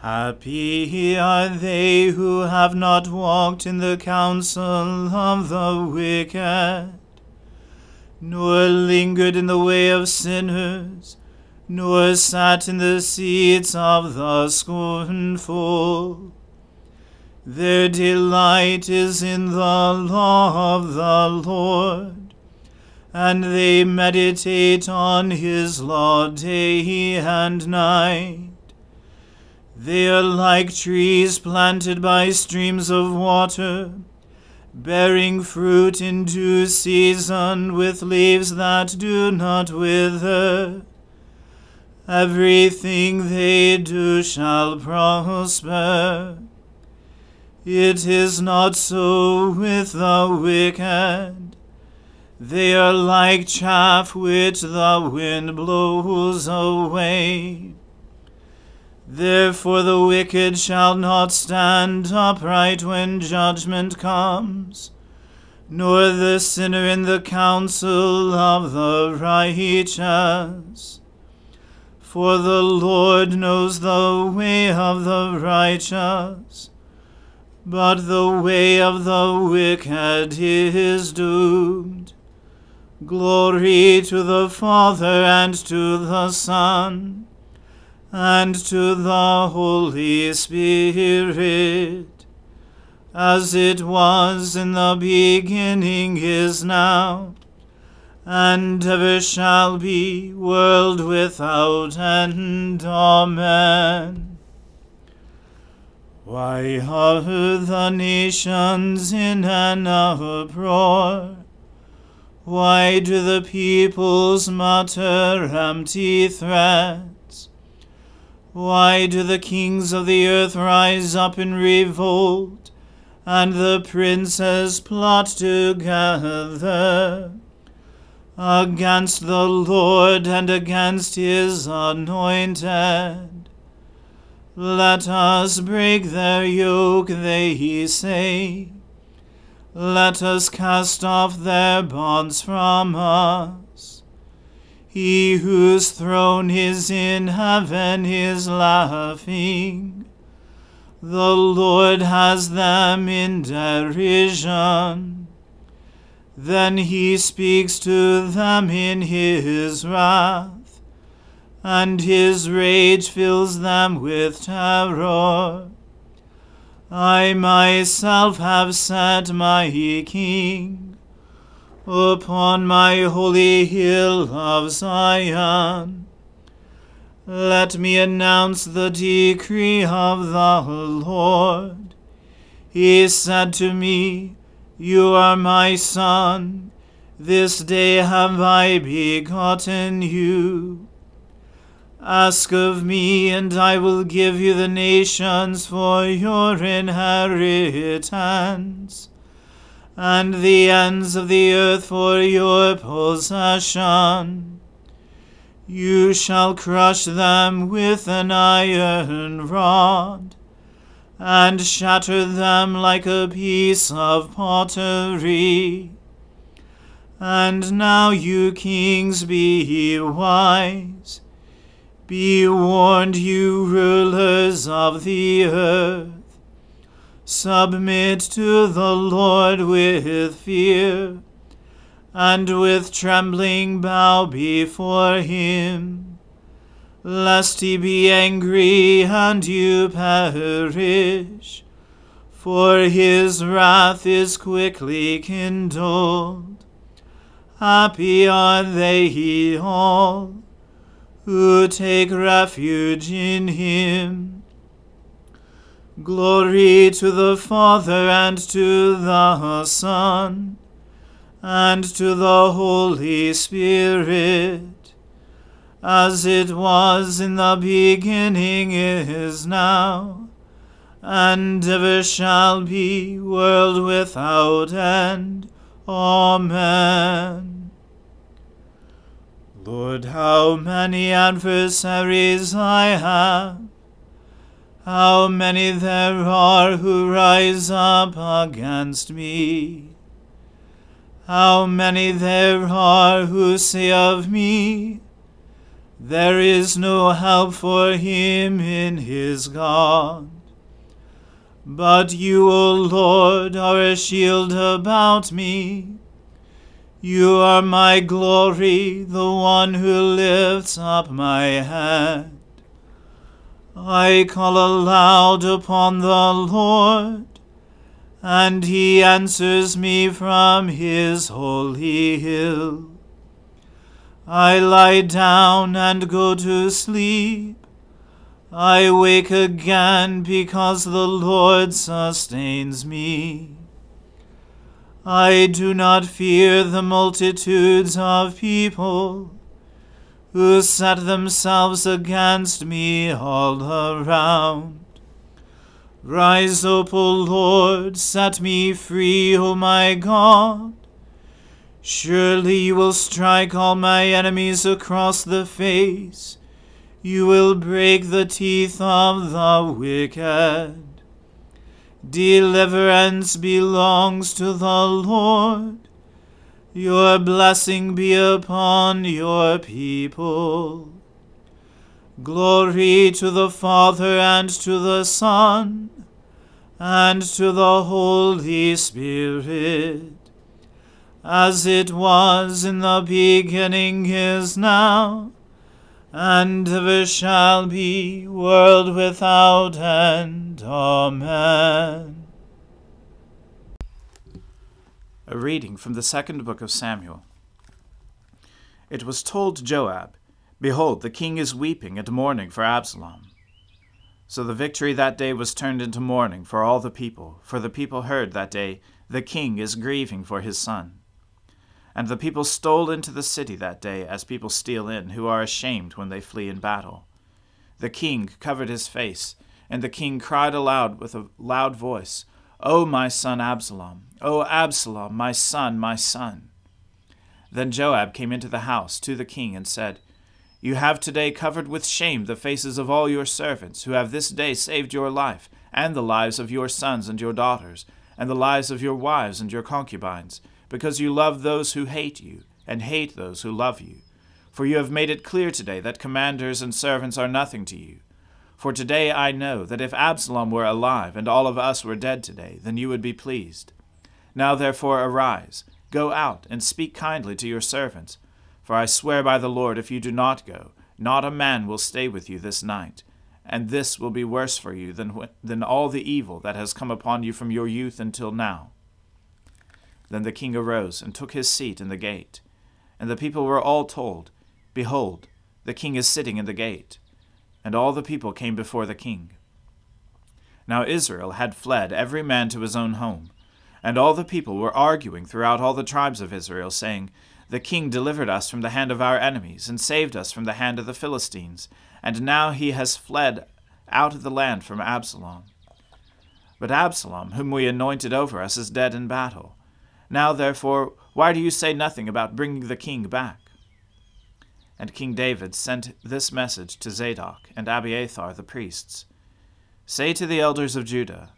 Happy are they who have not walked in the counsel of the wicked, nor lingered in the way of sinners, nor sat in the seats of the scornful. Their delight is in the law of the Lord, and they meditate on his law day and night. They are like trees planted by streams of water, bearing fruit in due season, with leaves that do not wither. Everything they do shall prosper. It is not so with the wicked. They are like chaff which the wind blows away. Therefore the wicked shall not stand upright when judgment comes, nor the sinner in the counsel of the righteous. For the Lord knows the way of the righteous, but the way of the wicked is doomed. Glory to the Father and to the Son, and to the Holy Spirit, as it was in the beginning, is now, and ever shall be, world without end. Amen. Why are the nations in an uproar? Why do the peoples mutter empty threats? Why do the kings of the earth rise up in revolt, and the princes plot together against the Lord and against his anointed? Let us break their yoke, they say. Let us cast off their bonds from us. He whose throne is in heaven is laughing. The Lord has them in derision. Then he speaks to them in his wrath, and his rage fills them with terror. I myself have set my king upon my holy hill of Zion. Let me announce the decree of the Lord. He said to me, You are my son, this day have I begotten you. Ask of me, and I will give you the nations for your inheritance, and the ends of the earth for your possession. You shall crush them with an iron rod, and shatter them like a piece of pottery. And now, you kings, be wise. Be warned, you rulers of the earth. Submit to the Lord with fear, and with trembling bow before him, lest he be angry and you perish, for his wrath is quickly kindled. Happy are they all who take refuge in him. Glory to the Father, and to the Son, and to the Holy Spirit, as it was in the beginning, is now, and ever shall be, world without end. Amen. Lord, how many adversaries I have, how many there are who rise up against me, how many there are who say of me, There is no help for him in his God. But you, O Lord, are a shield about me. You are my glory, the one who lifts up my head. I call aloud upon the Lord, and he answers me from his holy hill. I lie down and go to sleep. I wake again because the Lord sustains me. I do not fear the multitudes of people who set themselves against me all around. Rise up, O Lord, set me free, O my God. Surely you will strike all my enemies across the face. You will break the teeth of the wicked. Deliverance belongs to the Lord. Your blessing be upon your people. Glory to the Father, and to the Son, and to the Holy Spirit, as it was in the beginning, is now, and ever shall be, world without end. Amen. A reading from the second book of Samuel. It was told Joab, Behold, the king is weeping and mourning for Absalom. So the victory that day was turned into mourning for all the people, for the people heard that day, The king is grieving for his son. And the people stole into the city that day, as people steal in, who are ashamed when they flee in battle. The king covered his face, and the king cried aloud with a loud voice, "O my son Absalom! O Absalom, my son, my son!" Then Joab came into the house to the king and said, "You have today covered with shame the faces of all your servants, who have this day saved your life, and the lives of your sons and your daughters, and the lives of your wives and your concubines, because you love those who hate you, and hate those who love you. For you have made it clear today that commanders and servants are nothing to you. For today I know that if Absalom were alive, and all of us were dead today, then you would be pleased. Now therefore arise, go out, and speak kindly to your servants. For I swear by the Lord, if you do not go, not a man will stay with you this night. And this will be worse for you than all the evil that has come upon you from your youth until now." Then the king arose and took his seat in the gate. And the people were all told, "Behold, the king is sitting in the gate." And all the people came before the king. Now Israel had fled, every man to his own home. And all the people were arguing throughout all the tribes of Israel, saying, "The king delivered us from the hand of our enemies, and saved us from the hand of the Philistines, and now he has fled out of the land from Absalom. But Absalom, whom we anointed over us, is dead in battle. Now therefore, why do you say nothing about bringing the king back?" And King David sent this message to Zadok and Abiathar the priests, "Say to the elders of Judah,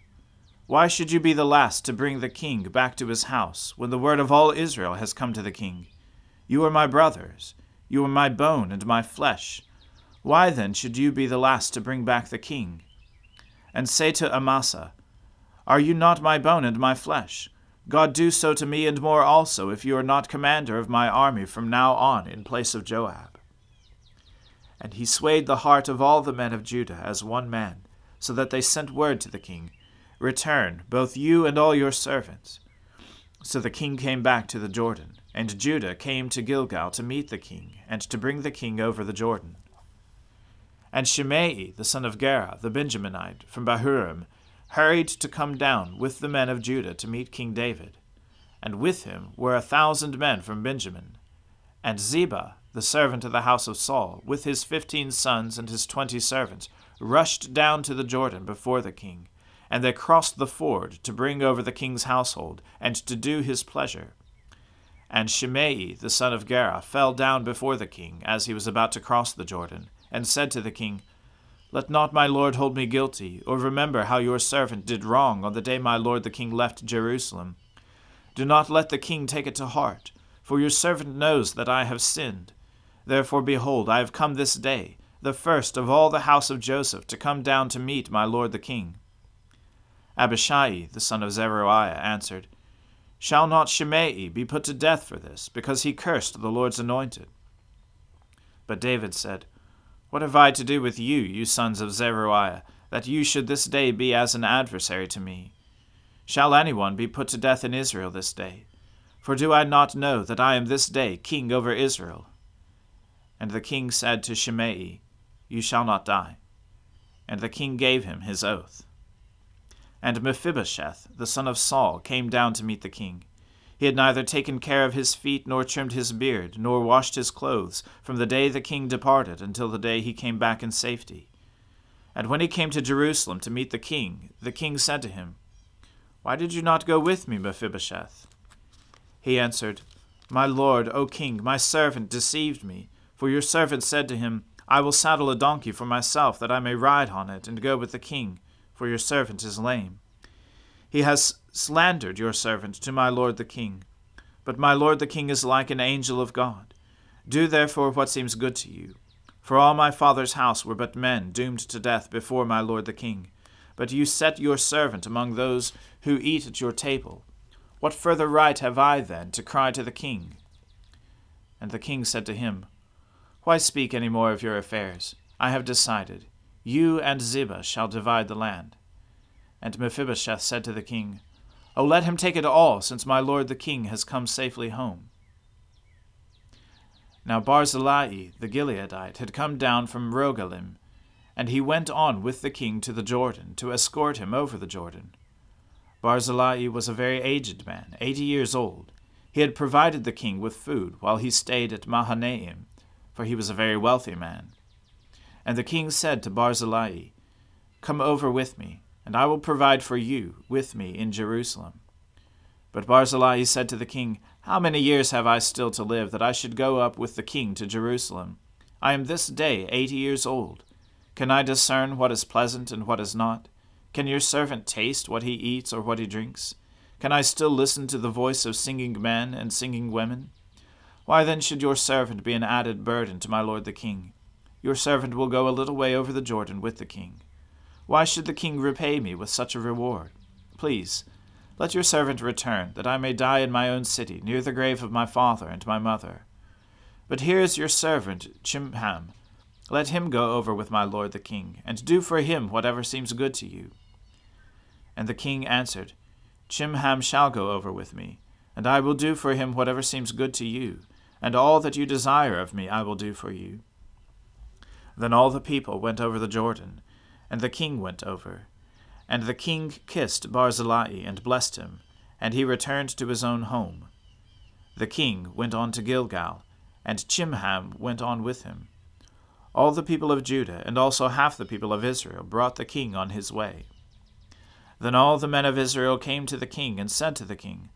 'Why should you be the last to bring the king back to his house, when the word of all Israel has come to the king? You are my brothers, you are my bone and my flesh. Why then should you be the last to bring back the king?' And say to Amasa, 'Are you not my bone and my flesh? God do so to me and more also, if you are not commander of my army from now on in place of Joab.'" And he swayed the heart of all the men of Judah as one man, so that they sent word to the king, "Return, both you and all your servants." So the king came back to the Jordan, and Judah came to Gilgal to meet the king, and to bring the king over the Jordan. And Shimei, the son of Gera, the Benjaminite, from Bahurim, hurried to come down with the men of Judah to meet King David. And with him were 1,000 men from Benjamin. And Ziba, the servant of the house of Saul, with his 15 sons and his 20 servants, rushed down to the Jordan before the king. And they crossed the ford to bring over the king's household, and to do his pleasure. And Shimei, the son of Gera, fell down before the king, as he was about to cross the Jordan, and said to the king, "Let not my lord hold me guilty, or remember how your servant did wrong on the day my lord the king left Jerusalem. Do not let the king take it to heart, for your servant knows that I have sinned. Therefore, behold, I have come this day, the first of all the house of Joseph, to come down to meet my lord the king." Abishai, the son of Zeruiah, answered, "Shall not Shimei be put to death for this, because he cursed the Lord's anointed?" But David said, "What have I to do with you, you sons of Zeruiah, that you should this day be as an adversary to me? Shall anyone be put to death in Israel this day? For do I not know that I am this day king over Israel?" And the king said to Shimei, "You shall not die." And the king gave him his oath. And Mephibosheth, the son of Saul, came down to meet the king. He had neither taken care of his feet, nor trimmed his beard, nor washed his clothes, from the day the king departed until the day he came back in safety. And when he came to Jerusalem to meet the king said to him, "Why did you not go with me, Mephibosheth?" He answered, "My lord, O king, my servant deceived me. For your servant said to him, 'I will saddle a donkey for myself, that I may ride on it, and go with the king,' for your servant is lame. He has slandered your servant to my lord the king. But my lord the king is like an angel of God. Do therefore what seems good to you. For all my father's house were but men doomed to death before my lord the king. But you set your servant among those who eat at your table. What further right have I then to cry to the king?" And the king said to him, "Why speak any more of your affairs? I have decided. You and Ziba shall divide the land." And Mephibosheth said to the king, "O let him take it all, since my lord the king has come safely home." Now Barzillai the Gileadite had come down from Rogalim, and he went on with the king to the Jordan, to escort him over the Jordan. Barzillai was a very aged man, 80 years old. He had provided the king with food while he stayed at Mahanaim, for he was a very wealthy man. And the king said to Barzillai, "Come over with me, and I will provide for you with me in Jerusalem." But Barzillai said to the king, "How many years have I still to live that I should go up with the king to Jerusalem? I am this day 80 years old. Can I discern what is pleasant and what is not? Can your servant taste what he eats or what he drinks? Can I still listen to the voice of singing men and singing women? Why then should your servant be an added burden to my lord the king? Your servant will go a little way over the Jordan with the king. Why should the king repay me with such a reward? Please, let your servant return, that I may die in my own city, near the grave of my father and my mother. But here is your servant Chimham. Let him go over with my lord the king, and do for him whatever seems good to you." And the king answered, "Chimham shall go over with me, and I will do for him whatever seems good to you, and all that you desire of me I will do for you." Then all the people went over the Jordan, and the king went over. And the king kissed Barzillai and blessed him, and he returned to his own home. The king went on to Gilgal, and Chimham went on with him. All the people of Judah, and also half the people of Israel, brought the king on his way. Then all the men of Israel came to the king and said to the king,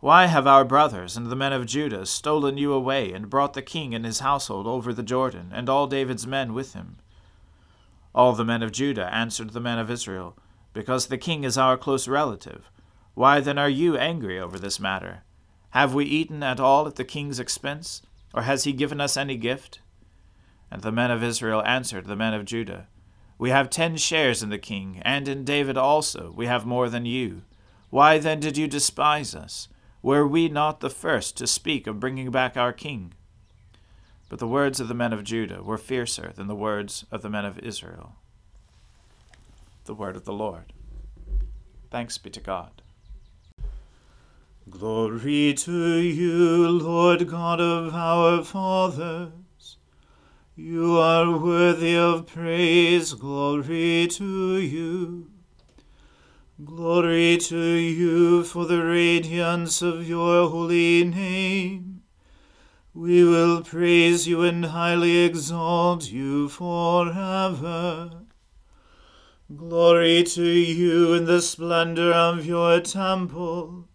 "Why have our brothers and the men of Judah stolen you away and brought the king and his household over the Jordan, and all David's men with him?" All the men of Judah answered the men of Israel, "Because the king is our close relative. Why then are you angry over this matter? Have we eaten at all at the king's expense, or has he given us any gift?" And the men of Israel answered the men of Judah, "We have 10 shares in the king, and in David also we have more than you. Why then did you despise us? Were we not the first to speak of bringing back our king?" But the words of the men of Judah were fiercer than the words of the men of Israel. The word of the Lord. Thanks be to God. Glory to you, Lord God of our fathers. You are worthy of praise. Glory to you. Glory to you for the radiance of your holy name. We will praise you and highly exalt you forever. Glory to you in the splendor of your temple.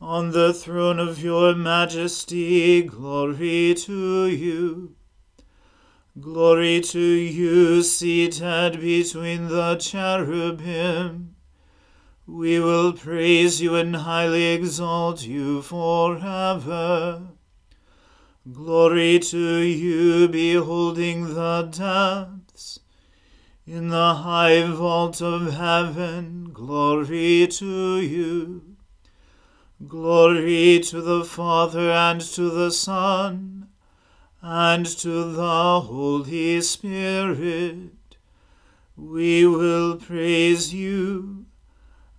On the throne of your majesty, glory to you. Glory to you seated between the cherubim. We will praise you and highly exalt you forever. Glory to you, beholding the depths. In the high vault of heaven, glory to you. Glory to the Father, and to the Son, and to the Holy Spirit. We will praise you,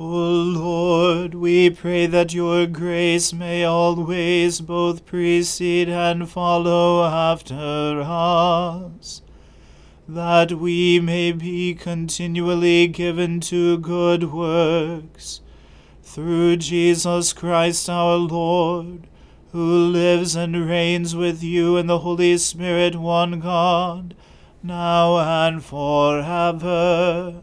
O Lord, we pray that your grace may always both precede and follow after us, that we may be continually given to good works, through Jesus Christ our Lord, who lives and reigns with you in the Holy Spirit, one God, now and forever.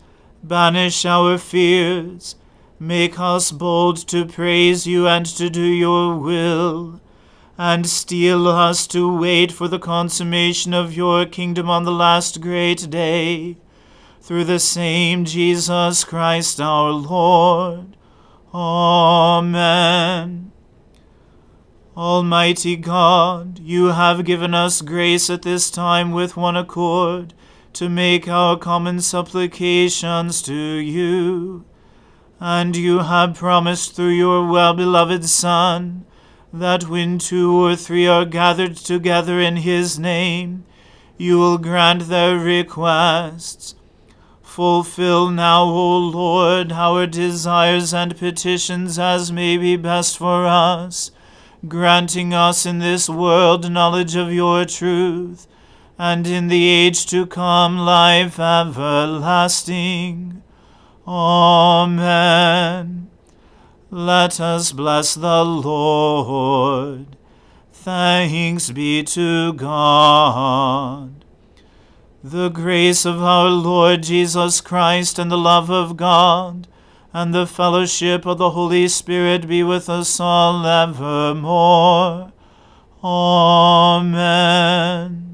banish our fears, make us bold to praise you and to do your will, and steel us to wait for the consummation of your kingdom on the last great day, through the same Jesus Christ our Lord. Amen. Almighty God, you have given us grace at this time with one accord to make our common supplications to you, and you have promised through your well-beloved Son that when two or three are gathered together in his name, you will grant their requests. Fulfill now, O Lord, our desires and petitions as may be best for us, granting us in this world knowledge of your truth, and in the age to come life everlasting. Amen. Let us bless the Lord. Thanks be to God. The grace of our Lord Jesus Christ and the love of God and the fellowship of the Holy Spirit be with us all evermore. Amen.